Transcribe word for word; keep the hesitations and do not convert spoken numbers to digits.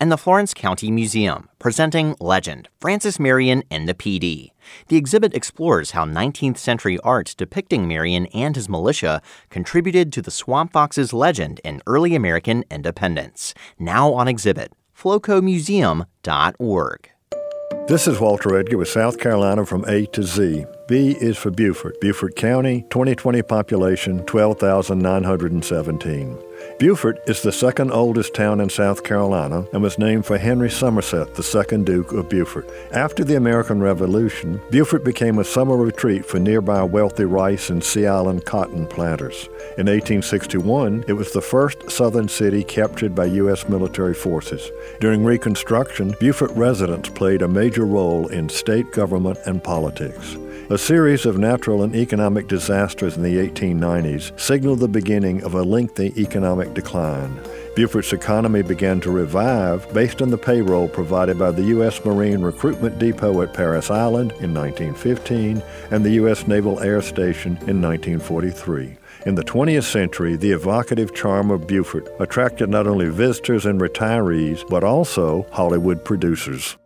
And the Florence County Museum, presenting Legend, Francis Marion and the P D. The exhibit explores how nineteenth century art depicting Marion and his militia contributed to the Swamp Fox's legend and early American independence. Now on exhibit, floco museum dot org. This is Walter Edgar with South Carolina from A to Z. B is for Beaufort, Beaufort County, twenty twenty population, twelve thousand nine hundred seventeen. Beaufort is the second oldest town in South Carolina and was named for Henry Somerset, the second Duke of Beaufort. After the American Revolution, Beaufort became a summer retreat for nearby wealthy rice and Sea Island cotton planters. In eighteen sixty-one, it was the first southern city captured by U S military forces. During Reconstruction, Beaufort residents played a major role in state government and politics. A series of natural and economic disasters in the eighteen nineties signaled the beginning of a lengthy economic decline. Beaufort's economy began to revive based on the payroll provided by the U S Marine Recruitment Depot at Parris Island in nineteen fifteen and the U S Naval Air Station in nineteen forty-three. In the twentieth century, the evocative charm of Beaufort attracted not only visitors and retirees, but also Hollywood producers.